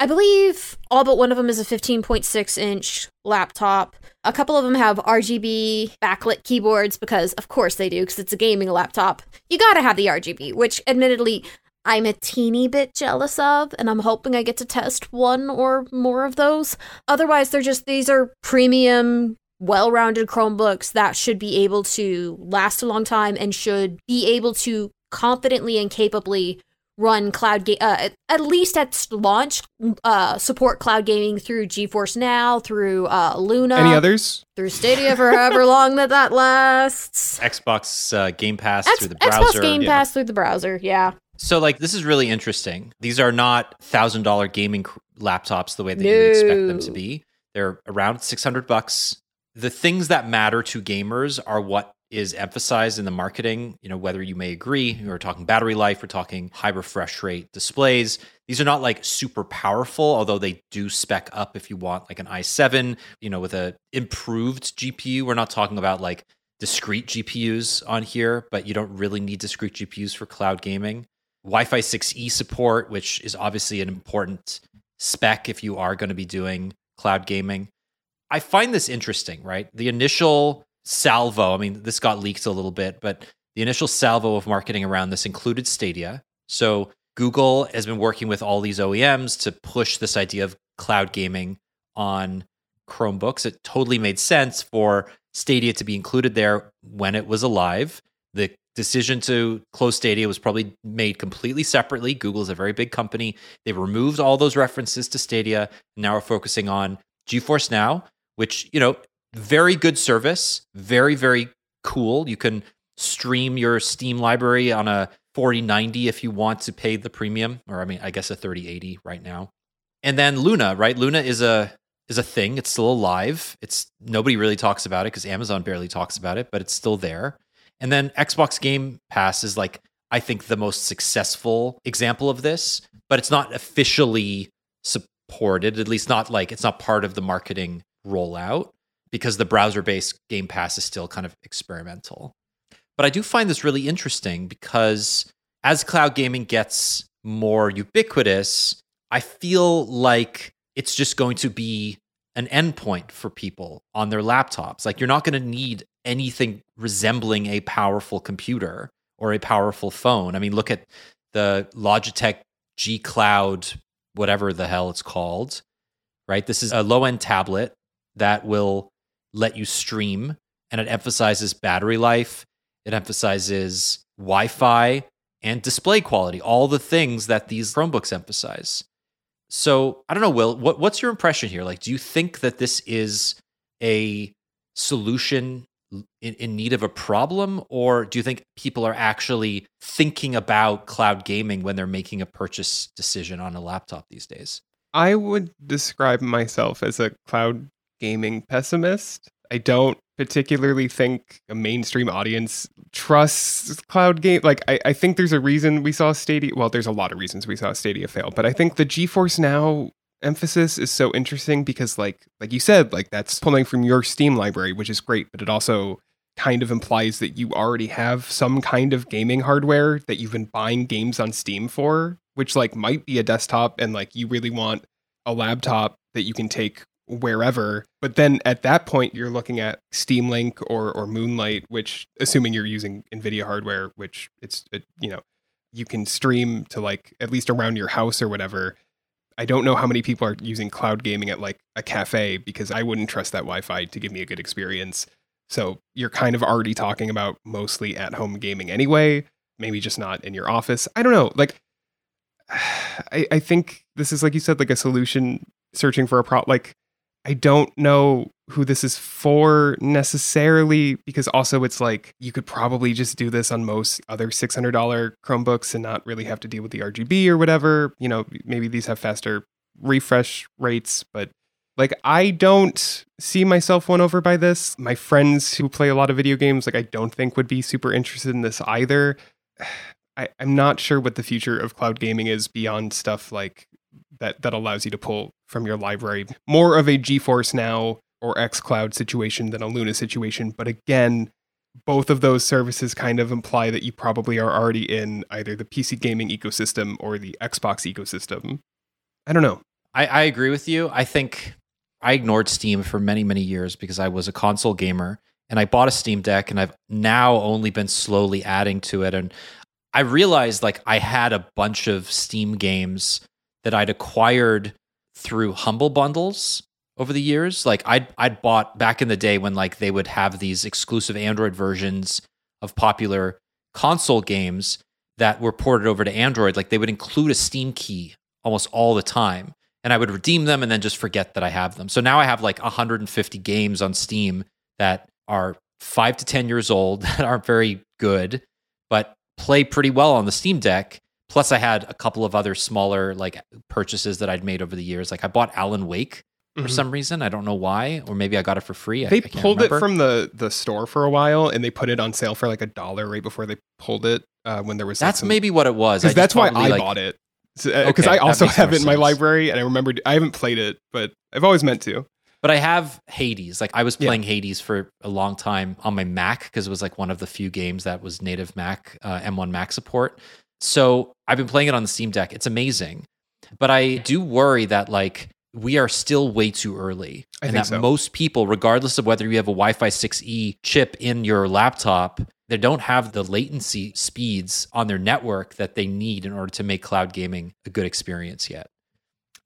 I believe all but one of them is a 15.6-inch laptop. A couple of them have RGB backlit keyboards because, of course, they do, because it's a gaming laptop. You gotta have the RGB, which, admittedly, I'm a teeny bit jealous of, and I'm hoping I get to test one or more of those. Otherwise, these are premium, well-rounded Chromebooks that should be able to last a long time and should be able to confidently and capably run cloud game, at least at launch, support cloud gaming through GeForce Now, through Luna. Any others? Through Stadia for however long that lasts. Xbox Game Pass through the browser. Xbox Game Pass through the browser, yeah. So, this is really interesting. These are not $1,000 gaming laptops the way that you would expect them to be. They're around $600. The things that matter to gamers are what is emphasized in the marketing, whether you may agree. We're talking battery life, we're talking high refresh rate displays. These are not super powerful, although they do spec up if you want an i7, with an improved GPU. We're not talking about discrete GPUs on here, but you don't really need discrete GPUs for cloud gaming. Wi-Fi 6E support, which is obviously an important spec if you are going to be doing cloud gaming. I find this interesting, right? The initial salvo, this got leaked a little bit, but the initial salvo of marketing around this included Stadia. So Google has been working with all these OEMs to push this idea of cloud gaming on Chromebooks. It totally made sense for Stadia to be included there when it was alive. The decision to close Stadia was probably made completely separately. Google is a very big company. They've removed all those references to Stadia. Now we're focusing on GeForce Now, which, very good service, very, very cool. You can stream your Steam library on a 4090 if you want to pay the premium, or I guess a 3080 right now. And then Luna, right? Luna is a thing. It's still alive. Nobody really talks about it because Amazon barely talks about it, but it's still there. And then Xbox Game Pass is I think the most successful example of this, but it's not officially supported, at least not it's not part of the marketing rollout, because the browser-based Game Pass is still kind of experimental. But I do find this really interesting because as cloud gaming gets more ubiquitous, I feel it's just going to be an endpoint for people on their laptops. You're not going to need anything resembling a powerful computer or a powerful phone. Look at the Logitech G Cloud, whatever the hell it's called, right? This is a low-end tablet that will let you stream, and it emphasizes battery life, it emphasizes Wi-Fi and display quality, all the things that these Chromebooks emphasize. So I don't know, Will, what's your impression here? Do you think that this is a solution in need of a problem, or do you think people are actually thinking about cloud gaming when they're making a purchase decision on a laptop these days? I would describe myself as a cloud gaming pessimist. I don't particularly think a mainstream audience trusts cloud game. I think there's a reason we saw Stadia. Well, there's a lot of reasons we saw Stadia fail, but I think the GeForce Now emphasis is so interesting because, like you said, that's pulling from your Steam library, which is great, but it also kind of implies that you already have some kind of gaming hardware that you've been buying games on Steam for, which might be a desktop, and you really want a laptop that you can take wherever. But then at that point, you're looking at Steam Link or Moonlight, which, assuming you're using NVIDIA hardware, which you can stream to at least around your house or whatever. I don't know how many people are using cloud gaming at a cafe, because I wouldn't trust that Wi-Fi to give me a good experience. So you're kind of already talking about mostly at home gaming anyway, maybe just not in your office. I don't know. I think this is, like you said, a solution searching for a problem. I don't know who this is for necessarily, because also it's you could probably just do this on most other $600 Chromebooks and not really have to deal with the RGB or whatever. Maybe these have faster refresh rates, but I don't see myself won over by this. My friends who play a lot of video games, I don't think would be super interested in this either. I'm not sure what the future of cloud gaming is beyond stuff that allows you to pull from your library. More of a GeForce Now or xCloud situation than a Luna situation. But again, both of those services kind of imply that you probably are already in either the PC gaming ecosystem or the Xbox ecosystem. I don't know. I agree with you. I think I ignored Steam for many, many years because I was a console gamer and I bought a Steam Deck and I've now only been slowly adding to it. And I realized like I had a bunch of Steam games that I'd acquired through Humble Bundles over the years. Like I'd bought back in the day when like they would have these exclusive Android versions of popular console games that were ported over to Android. Like they would include a Steam key almost all the time. And I would redeem them and then just forget that I have them. So now I have like 150 games on Steam that are 5 to 10 years old that aren't very good, but play pretty well on the Steam Deck. Plus I had a couple of other smaller like purchases that I'd made over the years. Like I bought Alan Wake for some reason. I don't know why, or maybe I got it for free. They pulled it from the store for a while and they put it on sale for like $1 right before they pulled it when there was... That's maybe what it was. That's why I bought it. Because I also have it in my library, and I remembered I haven't played it, but I've always meant to. But I have Hades. Like I was playing Hades for a long time on my Mac because it was like one of the few games that was native Mac M1 Mac support. So I've been playing it on the Steam Deck. It's amazing, but I do worry that like we are still way too early, and that most people, regardless of whether you have a Wi-Fi 6E chip in your laptop, they don't have the latency speeds on their network that they need in order to make cloud gaming a good experience yet.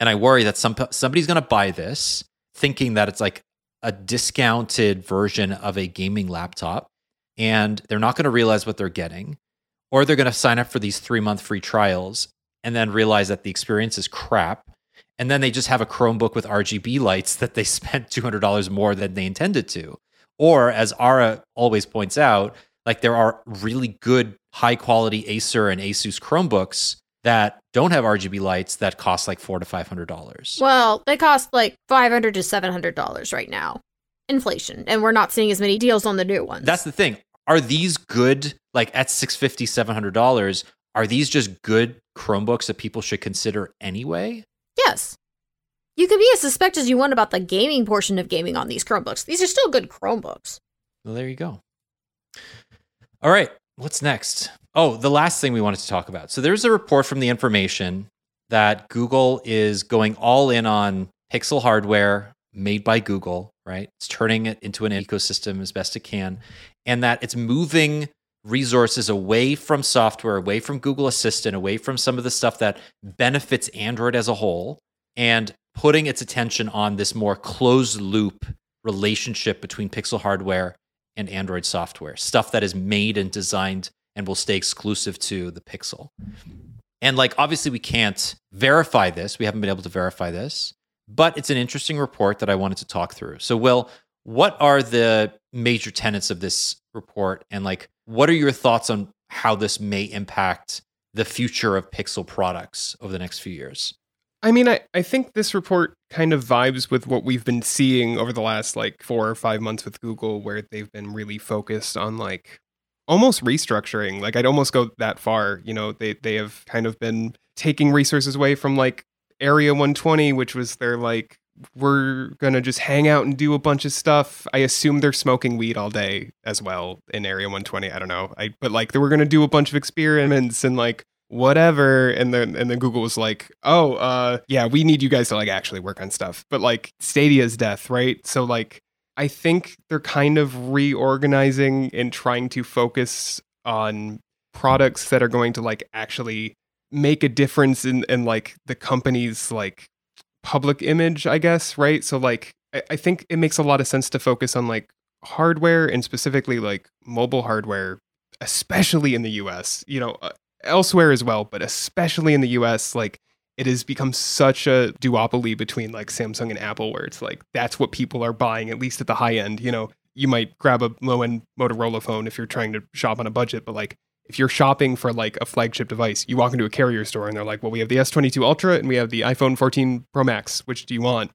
And I worry that somebody's going to buy this thinking that it's like a discounted version of a gaming laptop, and they're not going to realize what they're getting, or they're going to sign up for these 3-month free trials and then realize that the experience is crap. And then they just have a Chromebook with RGB lights that they spent $200 more than they intended to. Or as Ara always points out, like there are really good high quality Acer and Asus Chromebooks that don't have RGB lights that cost like $400 to $500. Well, they cost like $500 to $700 right now, inflation, and we're not seeing as many deals on the new ones. That's the thing. Are these good? Like at $650, $700, are these just good Chromebooks that people should consider anyway? Yes. You can be as suspect as you want about the gaming portion of gaming on these Chromebooks. These are still good Chromebooks. Well, there you go. All right, what's next? Oh, the last thing we wanted to talk about. So there's a report from The Information that Google is going all in on Pixel hardware made by Google, right? It's turning it into an ecosystem as best it can, and that it's moving resources away from software, away from Google Assistant, away from some of the stuff that benefits Android as a whole, and putting its attention on this more closed-loop relationship between Pixel hardware and Android software, stuff that is made and designed and will stay exclusive to the Pixel. And like, obviously we can't verify this. We haven't been able to verify this, but it's an interesting report that I wanted to talk through. So Will, what are the major tenets of this report? And like, what are your thoughts on how this may impact the future of Pixel products over the next few years? I mean, I think this report kind of vibes with what we've been seeing over the last like 4 or 5 months with Google, where they've been really focused on like almost restructuring. Like I'd almost go that far. You know, they have kind of been taking resources away from like Area 120, which was their like, we're going to just hang out and do a bunch of stuff. I assume they're smoking weed all day as well in Area 120. I don't know. But like they were going to do a bunch of experiments and like whatever, and then Google was like, oh, yeah, we need you guys to like actually work on stuff. But like Stadia's death, right? So like I think they're kind of reorganizing and trying to focus on products that are going to like actually make a difference in like the company's like public image, I guess, right? So like I think it makes a lot of sense to focus on like hardware, and specifically like mobile hardware, especially in the US, you know, elsewhere as well, but especially in the US, like it has become such a duopoly between like Samsung and Apple, where it's like that's what people are buying, at least at the high end. You know, you might grab a low-end Motorola phone if you're trying to shop on a budget, but like if you're shopping for like a flagship device, you walk into a carrier store and they're like, well, we have the S22 Ultra and we have the iPhone 14 Pro Max, which do you want?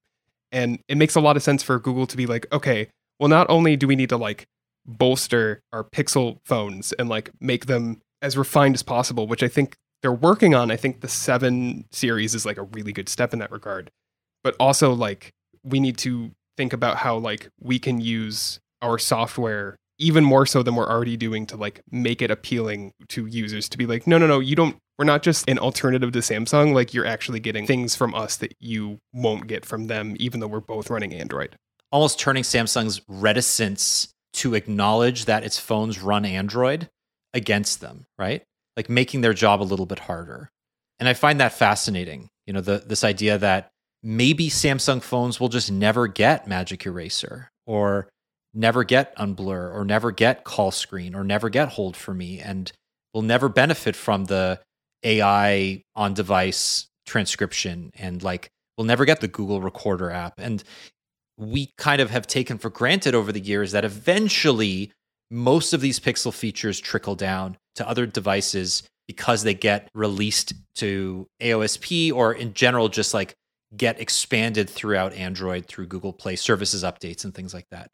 And it makes a lot of sense for Google to be like, okay, well, not only do we need to like bolster our Pixel phones and like make them as refined as possible, which I think they're working on. I think the 7 series is like a really good step in that regard. But also like we need to think about how like we can use our software even more so than we're already doing to like make it appealing to users to be like, no, you don't we're not just an alternative to Samsung. Like, you're actually getting things from us that you won't get from them, even though we're both running Android. Almost turning Samsung's reticence to acknowledge that its phones run Android against them, right? Like, making their job a little bit harder. And I find that fascinating, you know, this idea that maybe Samsung phones will just never get Magic Eraser, or never get Unblur, or never get Call Screen, or never get Hold for Me, and will never benefit from the AI on-device transcription, and like will never get the Google Recorder app. And we kind of have taken for granted over the years that eventually most of these Pixel features trickle down to other devices because they get released to AOSP, or in general just like get expanded throughout Android through Google Play services updates and things like that.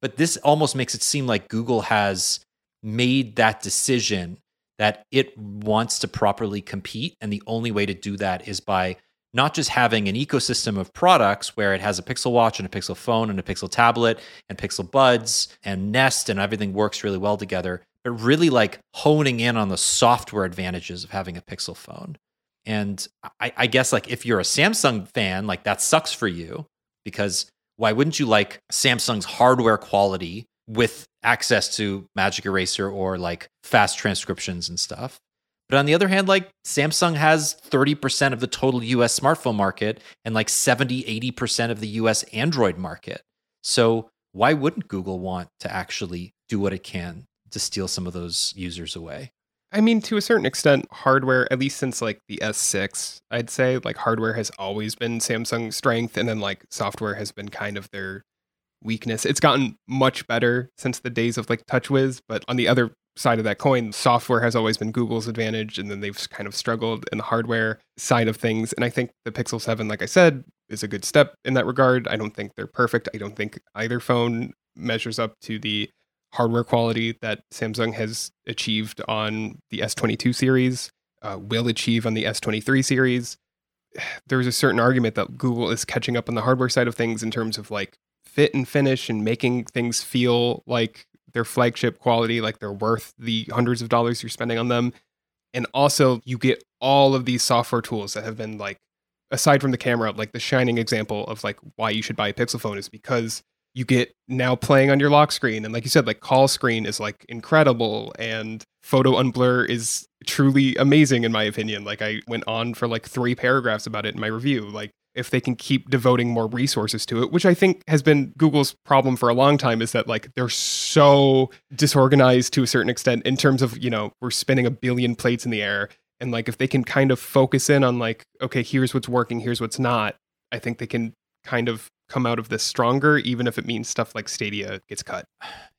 But this almost makes it seem like Google has made that decision that it wants to properly compete. And the only way to do that is by not just having an ecosystem of products where it has a Pixel Watch and a Pixel phone and a Pixel tablet and Pixel Buds and Nest, and everything works really well together, but really like honing in on the software advantages of having a Pixel phone. And I guess like if you're a Samsung fan, like that sucks for you, because why wouldn't you like Samsung's hardware quality with access to Magic Eraser or like fast transcriptions and stuff? But on the other hand, like Samsung has 30% of the total US smartphone market and like 70-80% of the US Android market. So why wouldn't Google want to actually do what it can to steal some of those users away? I mean, to a certain extent, hardware, at least since like the S6, I'd say like hardware has always been Samsung's strength, and then like software has been kind of their weakness. It's gotten much better since the days of like TouchWiz, but on the other side of that coin, software has always been Google's advantage, and then they've kind of struggled in the hardware side of things. And I think the Pixel 7, like I said, is a good step in that regard. I don't think they're perfect. I don't think either phone measures up to the hardware quality that Samsung has achieved on the S22 series, will achieve on the S23 series. There's a certain argument that Google is catching up on the hardware side of things in terms of like fit and finish and making things feel like their flagship quality, like they're worth the hundreds of dollars you're spending on them. And also you get all of these software tools that have been like, aside from the camera, like the shining example of like why you should buy a Pixel phone is because you get now playing on your lock screen. And like you said, like Call Screen is like incredible, and Photo Unblur is truly amazing in my opinion. Like I went on for like 3 paragraphs about it in my review. Like if they can keep devoting more resources to it, which I think has been Google's problem for a long time, is that like they're so disorganized to a certain extent in terms of, you know, we're spinning 1 billion plates in the air. And like if they can kind of focus in on like, okay, here's what's working, here's what's not, I think they can kind of come out of this stronger, even if it means stuff like Stadia gets cut.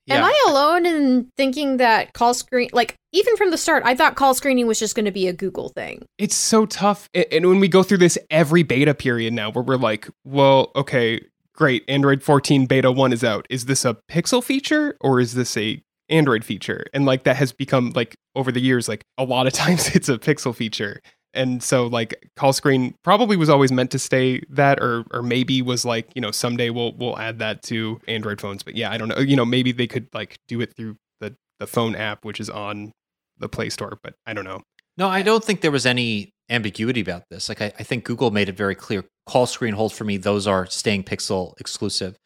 Yeah. Am I alone in thinking that Call Screen, like even from the start, I thought Call Screening was just going to be a Google thing. It's so tough. And when we go through this every beta period now where we're like, well, okay, great. Android 14 beta 1 is out. Is this a Pixel feature or is this a Android feature? And like that has become like over the years, like a lot of times it's a Pixel feature. And so like Call Screen probably was always meant to stay that, or maybe was like, you know, someday we'll add that to Android phones. But yeah, I don't know. You know, maybe they could like do it through the phone app, which is on the Play Store, but I don't know. No, I don't think there was any ambiguity about this. Like I think Google made it very clear. Call Screen, Hold for Me, those are staying Pixel exclusive.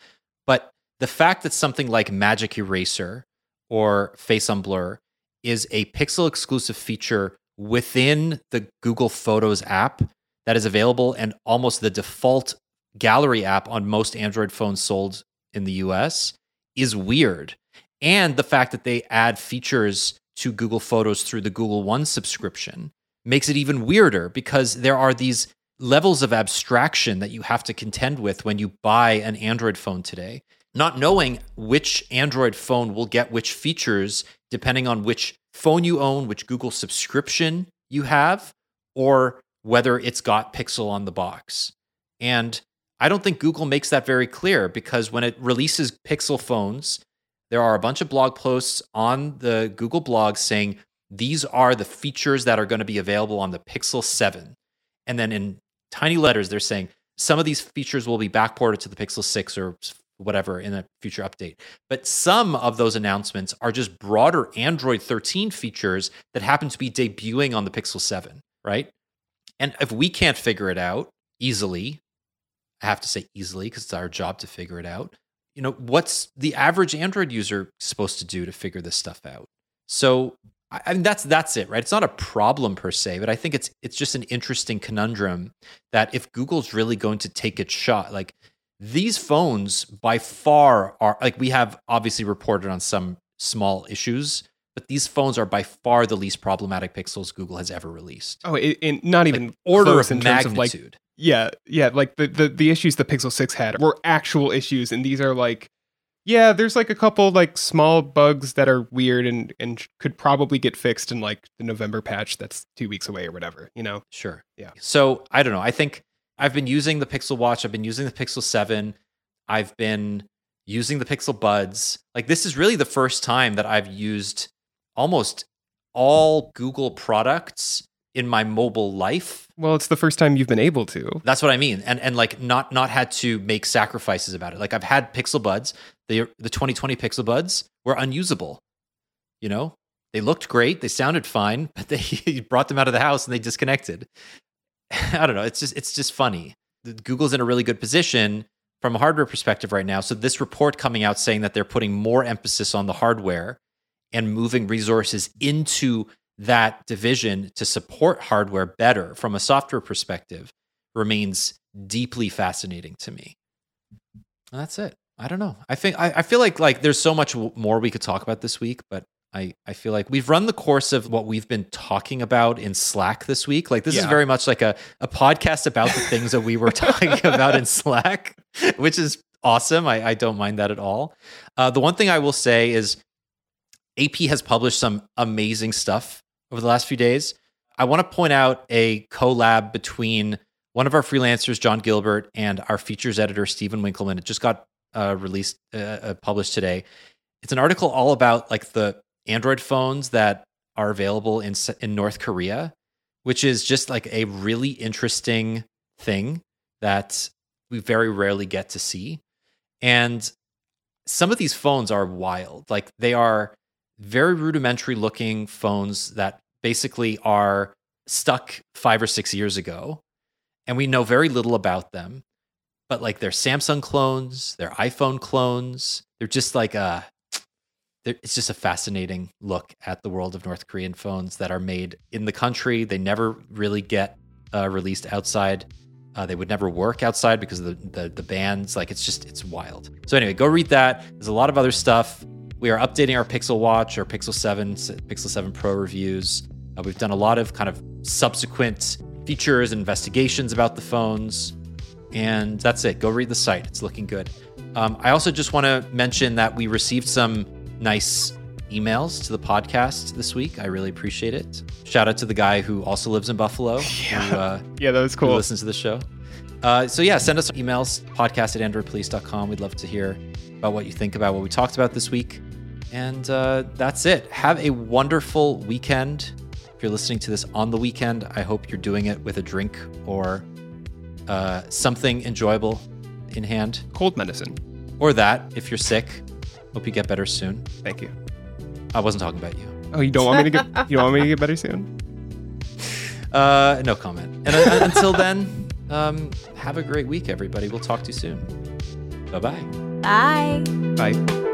But the fact that something like Magic Eraser or Face Unblur is a Pixel exclusive feature within the Google Photos app that is available and almost the default gallery app on most Android phones sold in the US is weird. And the fact that they add features to Google Photos through the Google One subscription makes it even weirder, because there are these levels of abstraction that you have to contend with when you buy an Android phone today, not knowing which Android phone will get which features depending on which phone you own, which Google subscription you have, or whether it's got Pixel on the box. And I don't think Google makes that very clear, because when it releases Pixel phones, there are a bunch of blog posts on the Google blog saying, these are the features that are going to be available on the Pixel 7. And then in tiny letters, they're saying, some of these features will be backported to the Pixel 6 or whatever in a future update. But some of those announcements are just broader Android 13 features that happen to be debuting on the Pixel 7, right? And if we can't figure it out easily, I have to say easily because it's our job to figure it out, you know, what's the average Android user supposed to do to figure this stuff out? So I mean, that's it, right? It's not a problem per se, but I think it's just an interesting conundrum that if Google's really going to take its shot, like these phones by far are, like we have obviously reported on some small issues, but these phones are by far the least problematic Pixels Google has ever released. Oh, and not even like order of magnitude. Yeah. Like the issues the Pixel 6 had were actual issues. And these are like, yeah, there's like a couple like small bugs that are weird and could probably get fixed in like the November patch that's 2 weeks away or whatever, you know? Sure. Yeah. So I don't know. I think I've been using the Pixel Watch. I've been using the Pixel 7. I've been using the Pixel Buds. Like this is really the first time that I've used almost all Google products in my mobile life. Well, it's the first time you've been able to. That's what I mean. And like not had to make sacrifices about it. Like I've had Pixel Buds, the 2020 Pixel Buds were unusable. You know, they looked great, they sounded fine, but they brought them out of the house and they disconnected. I don't know, it's just funny. Google's in a really good position from a hardware perspective right now. So this report coming out saying that they're putting more emphasis on the hardware and moving resources into that division to support hardware better from a software perspective remains deeply fascinating to me. And that's it. I don't know. I think I feel like there's so much more we could talk about this week, but I feel like we've run the course of what we've been talking about in Slack this week. Like this is very much like a podcast about the things that we were talking about in Slack, which is awesome. I don't mind that at all. The one thing I will say is AP has published some amazing stuff over the last few days. I want to point out a collab between one of our freelancers, John Gilbert, and our features editor, Stephen Winkelman. It just got published today. It's an article all about like the Android phones that are available in North Korea, which is just like a really interesting thing that we very rarely get to see. And some of these phones are wild. Like they are very rudimentary looking phones that basically are stuck 5 or 6 years ago. And we know very little about them. But like they're Samsung clones, they're iPhone clones. They're just like it's just a fascinating look at the world of North Korean phones that are made in the country. They never really get released outside. They would never work outside because of the bans. Like it's wild. So anyway, go read that. There's a lot of other stuff. We are updating our Pixel Watch, our Pixel 7, Pixel 7 Pro reviews. We've done a lot of kind of subsequent features and investigations about the phones. And that's it. Go read the site. It's looking good. I also just want to mention that we received some nice emails to the podcast this week. I really appreciate it. Shout out to the guy who also lives in Buffalo. Yeah, who that was cool. Who listens to the show. So yeah, send us emails, podcast@androidpolice.com. We'd love to hear about what you think about what we talked about this week. And that's it. Have a wonderful weekend. If you're listening to this on the weekend, I hope you're doing it with a drink or something enjoyable in hand. Cold medicine. Or that, if you're sick. Hope you get better soon. Thank you. I wasn't talking about you. Oh, you don't want me to get better soon? No comment. And until then, have a great week, everybody. We'll talk to you soon. Bye-bye. Bye. Bye.